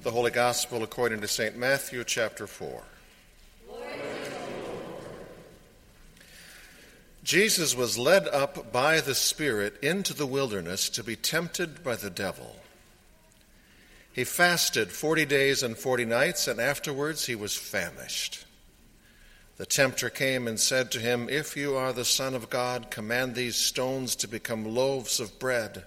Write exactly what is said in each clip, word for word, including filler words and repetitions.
The Holy Gospel according to Saint Matthew, chapter four. Lord, Jesus was led up by the Spirit into the wilderness to be tempted by the devil. He fasted forty days and forty nights, and afterwards he was famished. The tempter came and said to him, "If you are the Son of God, command these stones to become loaves of bread."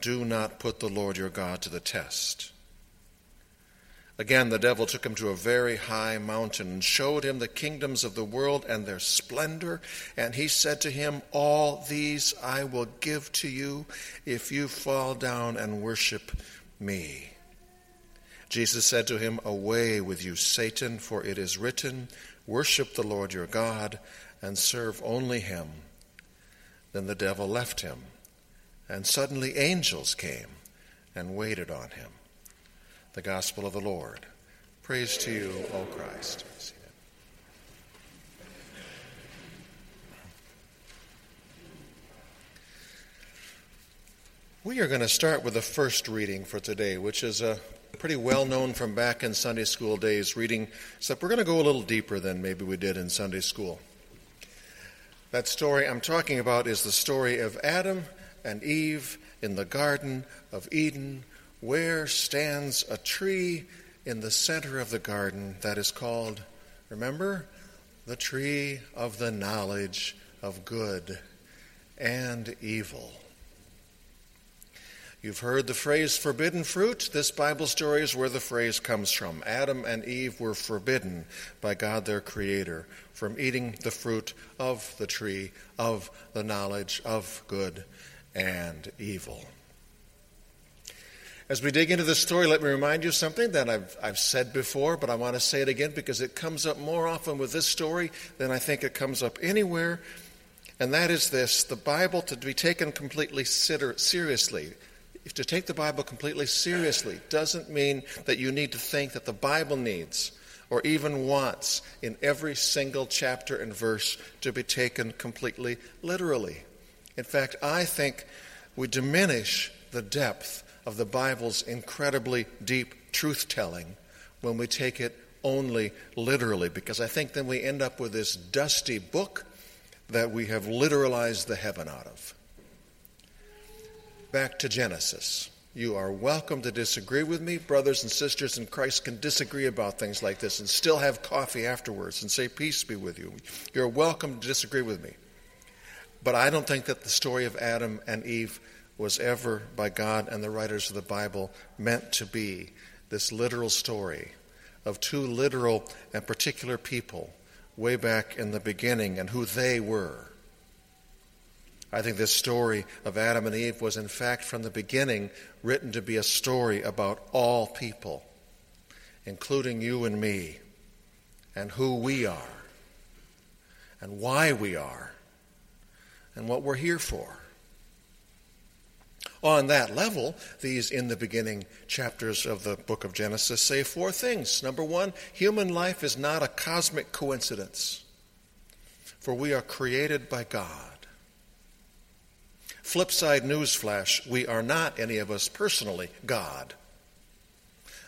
do not put the Lord your God to the test." Again the devil took him to a very high mountain and showed him the kingdoms of the world and their splendor. And he said to him, "All these I will give to you if you fall down and worship me." Jesus said to him, "Away with you, Satan, for it is written, worship the Lord your God and serve only him." Then the devil left him. And suddenly angels came and waited on him. The Gospel of the Lord. Praise to you, O Christ. We are going to start with the first reading for today, which is a pretty well-known from back in Sunday school days reading, except we're going to go a little deeper than maybe we did in Sunday school. That story I'm talking about is the story of Adam and Eve in the Garden of Eden, where stands a tree in the center of the garden that is called, remember, the tree of the knowledge of good and evil. You've heard the phrase forbidden fruit. This Bible story is where the phrase comes from. Adam and Eve were forbidden by God their Creator from eating the fruit of the tree of the knowledge of good and evil. As we dig into this story, let me remind you of something that I've, I've said before, but I want to say it again because it comes up more often with this story than I think it comes up anywhere, and that is this: the Bible, to be taken completely seriously, if to take the Bible completely seriously doesn't mean that you need to think that the Bible needs or even wants in every single chapter and verse to be taken completely literally. In fact, I think we diminish the depth of the Bible's incredibly deep truth-telling when we take it only literally, because I think then we end up with this dusty book that we have literalized the heaven out of. Back to Genesis. You are welcome to disagree with me. Brothers and sisters in Christ can disagree about things like this and still have coffee afterwards and say, "Peace be with you." You're welcome to disagree with me. But I don't think that the story of Adam and Eve was ever, by God and the writers of the Bible, meant to be this literal story of two literal and particular people way back in the beginning and who they were. I think this story of Adam and Eve was, in fact, from the beginning written to be a story about all people, including you and me, and who we are, and why we are, and what we're here for. On that level, these in the beginning chapters of the book of Genesis say four things. Number one, human life is not a cosmic coincidence, for we are created by God. Flipside newsflash, we are not, any of us personally, God.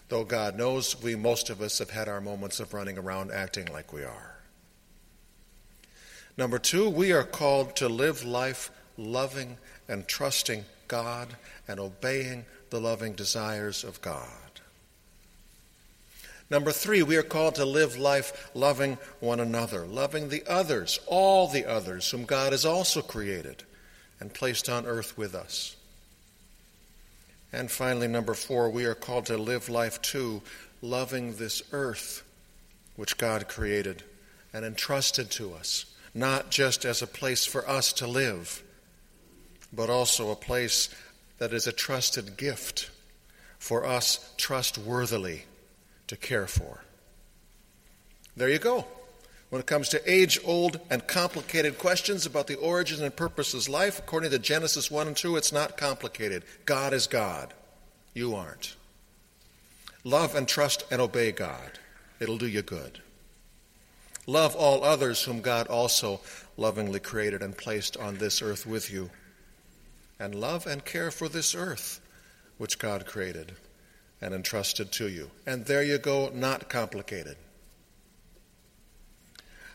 Though God knows we, most of us, have had our moments of running around acting like we are. Number two, we are called to live life loving and trusting God and obeying the loving desires of God. Number three, we are called to live life loving one another, loving the others, all the others whom God has also created and placed on earth with us. And finally, number four, we are called to live life too, loving this earth which God created and entrusted to us, not just as a place for us to live, but also a place that is a trusted gift for us trustworthily to care for. There you go. When it comes to age-old and complicated questions about the origin and purpose of life, according to Genesis one and two, it's not complicated. God is God. You aren't. Love and trust and obey God. It'll do you good. Love all others whom God also lovingly created and placed on this earth with you. And love and care for this earth, which God created and entrusted to you. And there you go, not complicated.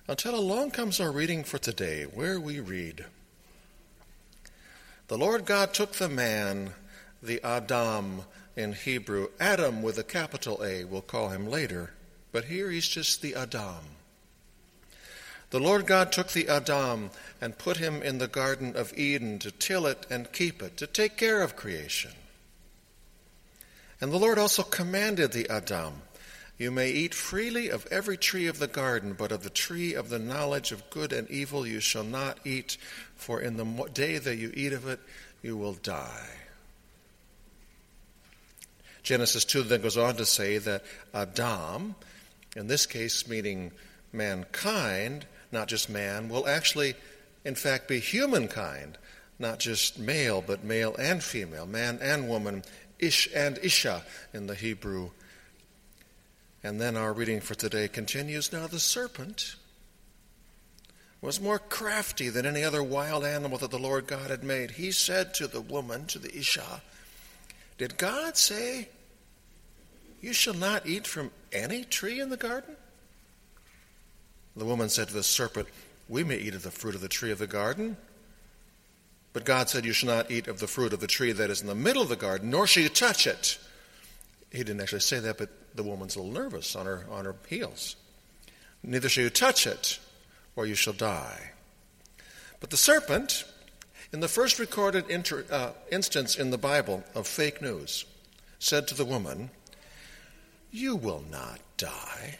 Until along comes our reading for today, where we read, the Lord God took the man, the Adam in Hebrew, Adam with a capital A, we'll call him later, but here he's just the Adam. The Lord God took the Adam and put him in the Garden of Eden to till it and keep it, to take care of creation. And the Lord also commanded the Adam, you may eat freely of every tree of the garden, but of the tree of the knowledge of good and evil you shall not eat, for in the day that you eat of it, you will die. Genesis two then goes on to say that Adam, in this case meaning mankind, not just man, will actually, in fact, be humankind, not just male, but male and female, man and woman, ish and isha in the Hebrew. And then our reading for today continues. Now the serpent was more crafty than any other wild animal that the Lord God had made. He said to the woman, to the Isha, did God say, you shall not eat from any tree in the garden? The woman said to the serpent, we may eat of the fruit of the tree of the garden. But God said, you shall not eat of the fruit of the tree that is in the middle of the garden, nor shall you touch it. He didn't actually say that, but the woman's a little nervous on her on her heels. Neither shall you touch it, or you shall die. But the serpent, in the first recorded inter, uh, instance in the Bible of fake news, said to the woman, you will not die.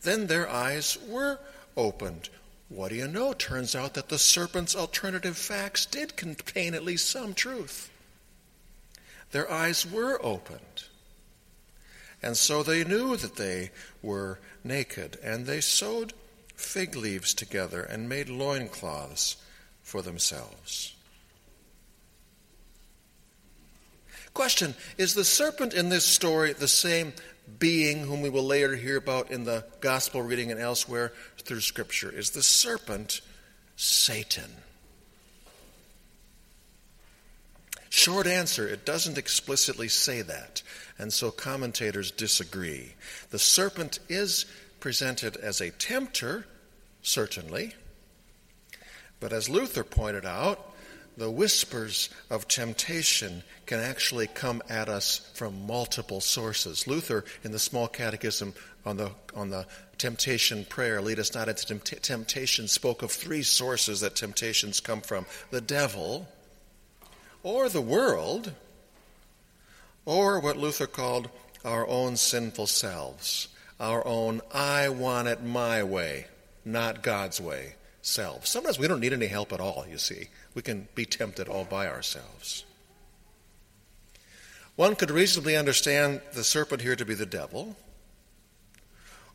Then their eyes were opened. What do you know? Turns out that the serpent's alternative facts did contain at least some truth. Their eyes were opened, and so they knew that they were naked, and they sewed fig leaves together and made loincloths for themselves. Question, is the serpent in this story the same being whom we will later hear about in the gospel reading and elsewhere through Scripture? Is the serpent Satan? Short answer, it doesn't explicitly say that, and so commentators disagree. The serpent is presented as a tempter, certainly, but as Luther pointed out, the whispers of temptation can actually come at us from multiple sources. Luther, in the Small Catechism on the on the temptation prayer, lead us not into temptation, spoke of three sources that temptations come from: the devil, or the world, or what Luther called our own sinful selves, our own I want it my way, not God's way selves. Sometimes we don't need any help at all, you see. We can be tempted all by ourselves. One could reasonably understand the serpent here to be the devil,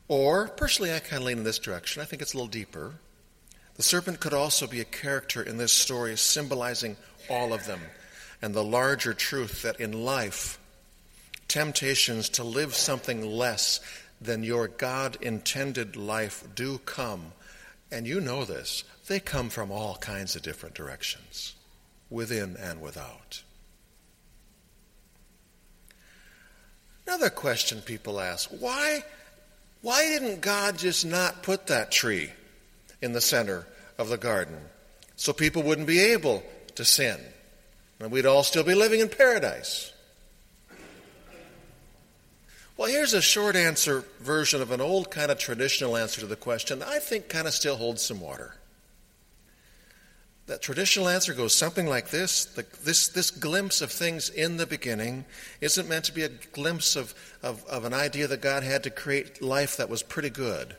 or personally I kind of lean in this direction. I think it's a little deeper. The serpent could also be a character in this story symbolizing all of them, and the larger truth that in life, temptations to live something less than your God-intended life do come. And you know this. They come from all kinds of different directions, within and without. Another question people ask, why, why didn't God just not put that tree in the center of the garden so people wouldn't be able to sin? and we'd all still be living in paradise. Well, here's a short answer version of an old kind of traditional answer to the question I think kind of still holds some water. That traditional answer goes something like this. The, this, this glimpse of things in the beginning isn't meant to be a glimpse of, of, of an idea that God had to create life that was pretty good.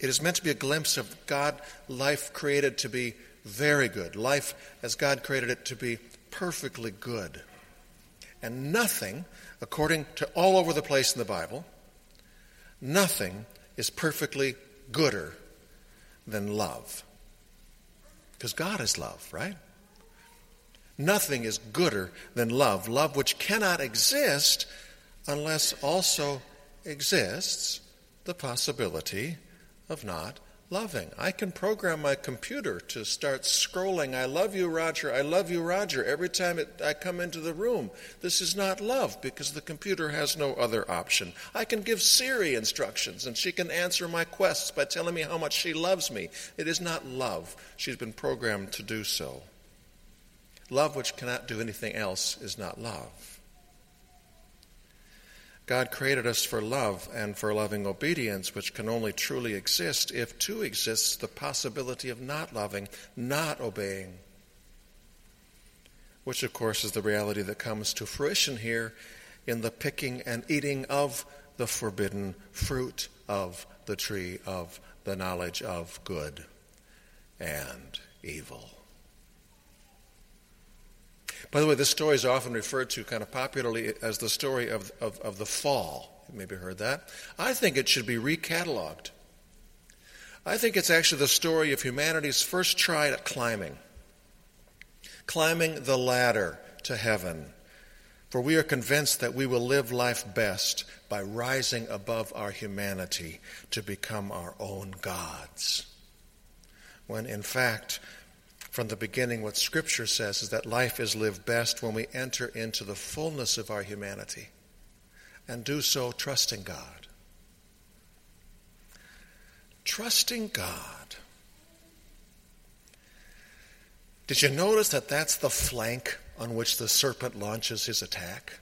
It is meant to be a glimpse of God, life created to be very good. Life as God created it to be perfectly good. And nothing, according to all over the place in the Bible, nothing is perfectly gooder than love. Because God is love, right? Nothing is gooder than love. Love which cannot exist unless also exists the possibility of not loving. I can program my computer to start scrolling, I love you, Roger, I love you, Roger, every time it, I come into the room. This is not love because the computer has no other option. I can give Siri instructions and she can answer my quests by telling me how much she loves me. It is not love. She's been programmed to do so. Love which cannot do anything else is not love. God created us for love and for loving obedience, which can only truly exist if too exists the possibility of not loving, not obeying, which of course is the reality that comes to fruition here in the picking and eating of the forbidden fruit of the tree of the knowledge of good and evil. By the way, this story is often referred to kind of popularly as the story of, of, of the fall. You maybe heard that. I think it should be recataloged. I think it's actually the story of humanity's first try at climbing. Climbing the ladder to heaven. For we are convinced that we will live life best by rising above our humanity to become our own gods. When in fact, from the beginning, what Scripture says is that life is lived best when we enter into the fullness of our humanity and do so trusting God. Trusting God. Did you notice that that's the flank on which the serpent launches his attack?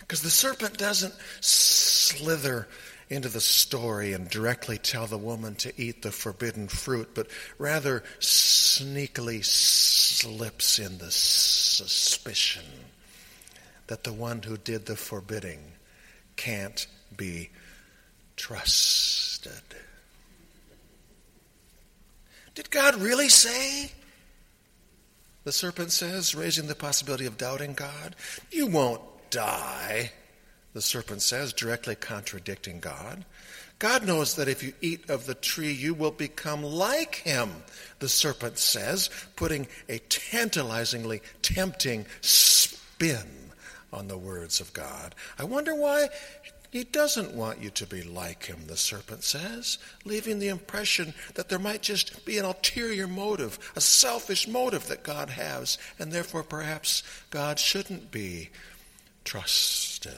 Because the serpent doesn't slither into the story and directly tell the woman to eat the forbidden fruit, but rather sneakily slips in the suspicion that the one who did the forbidding can't be trusted. Did God really say? The serpent says, raising the possibility of doubting God. You won't die, the serpent says, directly contradicting God. God knows that if you eat of the tree, you will become like him, the serpent says, putting a tantalizingly tempting spin on the words of God. I wonder why he doesn't want you to be like him, the serpent says, leaving the impression that there might just be an ulterior motive, a selfish motive that God has, and therefore perhaps God shouldn't be trusted.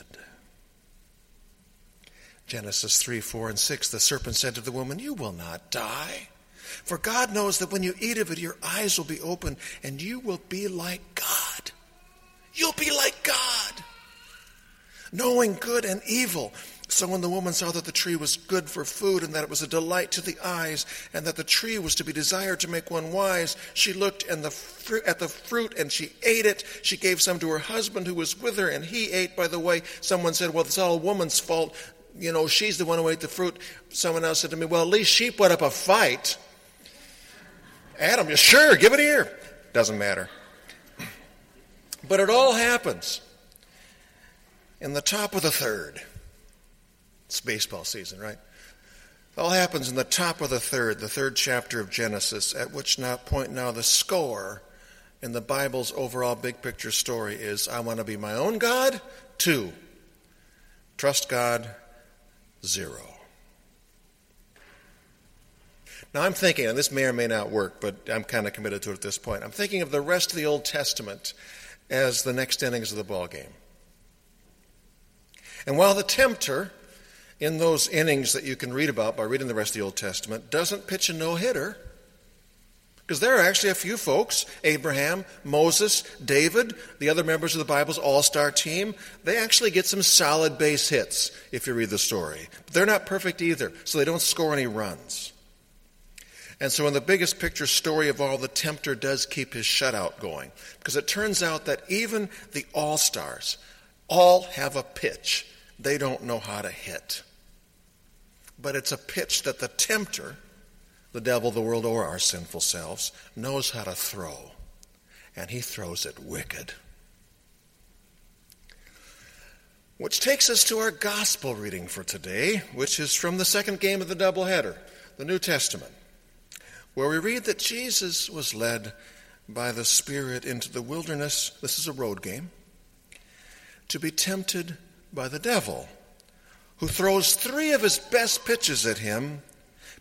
Genesis three, four, and six, the serpent said to the woman, you will not die. For God knows that when you eat of it, your eyes will be open and you will be like God. You'll be like God, knowing good and evil. So when the woman saw that the tree was good for food and that it was a delight to the eyes and that the tree was to be desired to make one wise, she looked and the fr- at the fruit and she ate it. She gave some to her husband who was with her and he ate. By the way, someone said, well, it's all a woman's fault. You know, she's the one who ate the fruit. Someone else said to me, well, at least she put up a fight. Adam, you sure, give it here. Doesn't matter. But it all happens in the top of the third. It's baseball season, right? It all happens in the top of the third, the third chapter of Genesis, at which now point now the score in the Bible's overall big picture story is, I want to be my own God, two. Trust God, zero. Now I'm thinking, and this may or may not work, but I'm kind of committed to it at this point. I'm thinking of the rest of the Old Testament as the next innings of the ballgame. And while the tempter, in those innings that you can read about by reading the rest of the Old Testament, doesn't pitch a no-hitter, Because there are actually a few folks, Abraham, Moses, David, the other members of the Bible's all-star team, they actually get some solid base hits if you read the story. But they're not perfect either, so they don't score any runs. And so in the biggest picture story of all, the tempter does keep his shutout going. Because it turns out that even the all-stars all have a pitch they don't know how to hit. But it's a pitch that the tempter, the devil, the world, or our sinful selves, knows how to throw. And he throws it wicked. Which takes us to our gospel reading for today, which is from the second game of the doubleheader, the New Testament, where we read that Jesus was led by the Spirit into the wilderness, this is a road game, to be tempted by the devil, who throws three of his best pitches at him,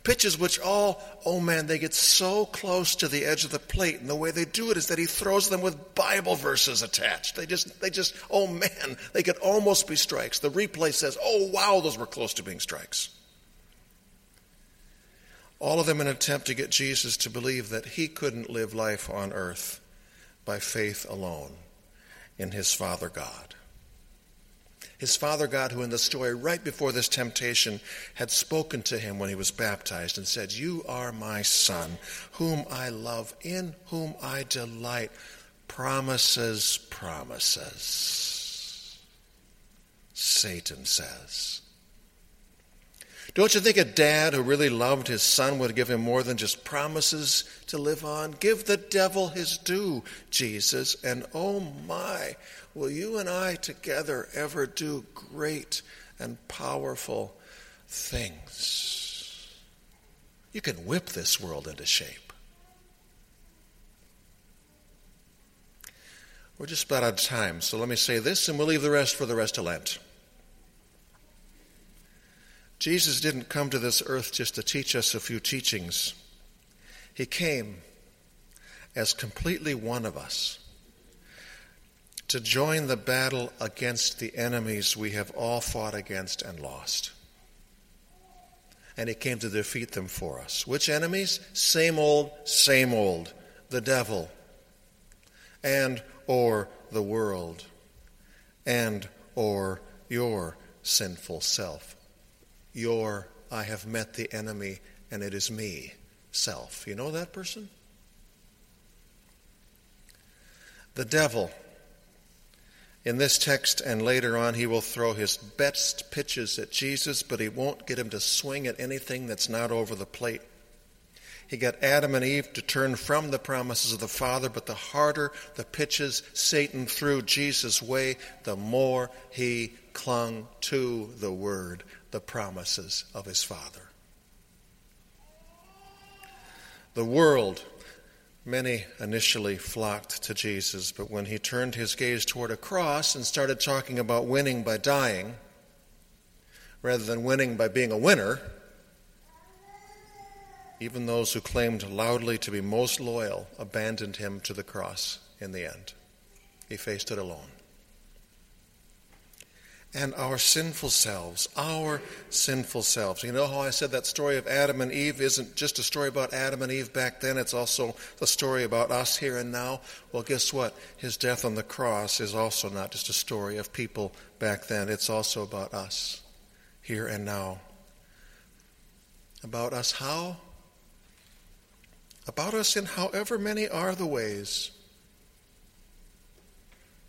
pitches which all, oh man, they get so close to the edge of the plate, and the way they do it is that he throws them with Bible verses attached. They just, they just, oh man, they could almost be strikes. The replay says, oh wow, those were close to being strikes. All of them in an attempt to get Jesus to believe that he couldn't live life on earth by faith alone in his Father God. His Father God, who in the story right before this temptation had spoken to him when he was baptized and said, "You are my Son, whom I love, in whom I delight." Promises, promises, Satan says. Don't you think a dad who really loved his son would give him more than just promises to live on? Give the devil his due, Jesus, and oh my, will you and I together ever do great and powerful things? You can whip this world into shape. We're just about out of time, so let me say this and we'll leave the rest for the rest of Lent. Jesus didn't come to this earth just to teach us a few teachings. He came as completely one of us to join the battle against the enemies we have all fought against and lost. And he came to defeat them for us. Which enemies? Same old, same old. The devil and or the world and or your sinful self. Your, I have met the enemy, and it is me, self. You know that person? The devil, in this text and later on, he will throw his best pitches at Jesus, but he won't get him to swing at anything that's not over the plate. He got Adam and Eve to turn from the promises of the Father, but the harder the pitches Satan threw Jesus' way, the more he clung to the word, the promises of his Father. The world, many initially flocked to Jesus, but when he turned his gaze toward a cross and started talking about winning by dying, rather than winning by being a winner, even those who claimed loudly to be most loyal abandoned him to the cross in the end. He faced it alone. And our sinful selves, our sinful selves. You know how I said that story of Adam and Eve isn't just a story about Adam and Eve back then, it's also a story about us here and now? Well, guess what? His death on the cross is also not just a story of people back then, it's also about us here and now. About us how? About us in however many are the ways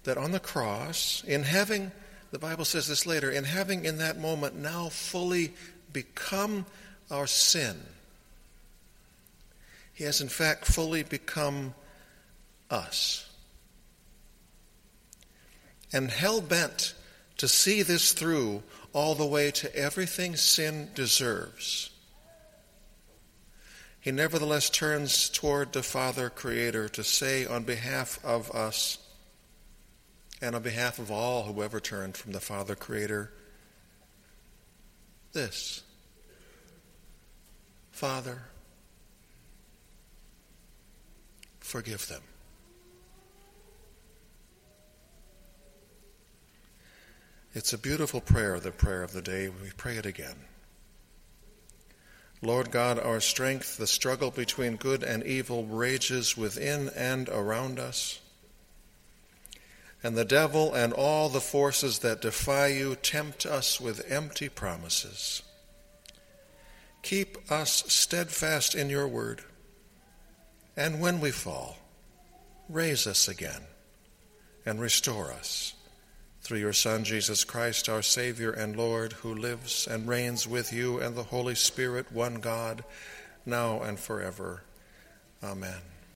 that on the cross, in having, the Bible says this later, in having in that moment now fully become our sin, he has in fact fully become us. And hell-bent to see this through all the way to everything sin deserves, he nevertheless turns toward the Father Creator to say on behalf of us, and on behalf of all who ever turned from the Father Creator, this: Father, forgive them. It's a beautiful prayer, the prayer of the day. We pray it again. Lord God, our strength, the struggle between good and evil rages within and around us. And the devil and all the forces that defy you tempt us with empty promises. Keep us steadfast in your word, and when we fall, raise us again and restore us through your Son, Jesus Christ, our Savior and Lord, who lives and reigns with you and the Holy Spirit, one God, now and forever. Amen.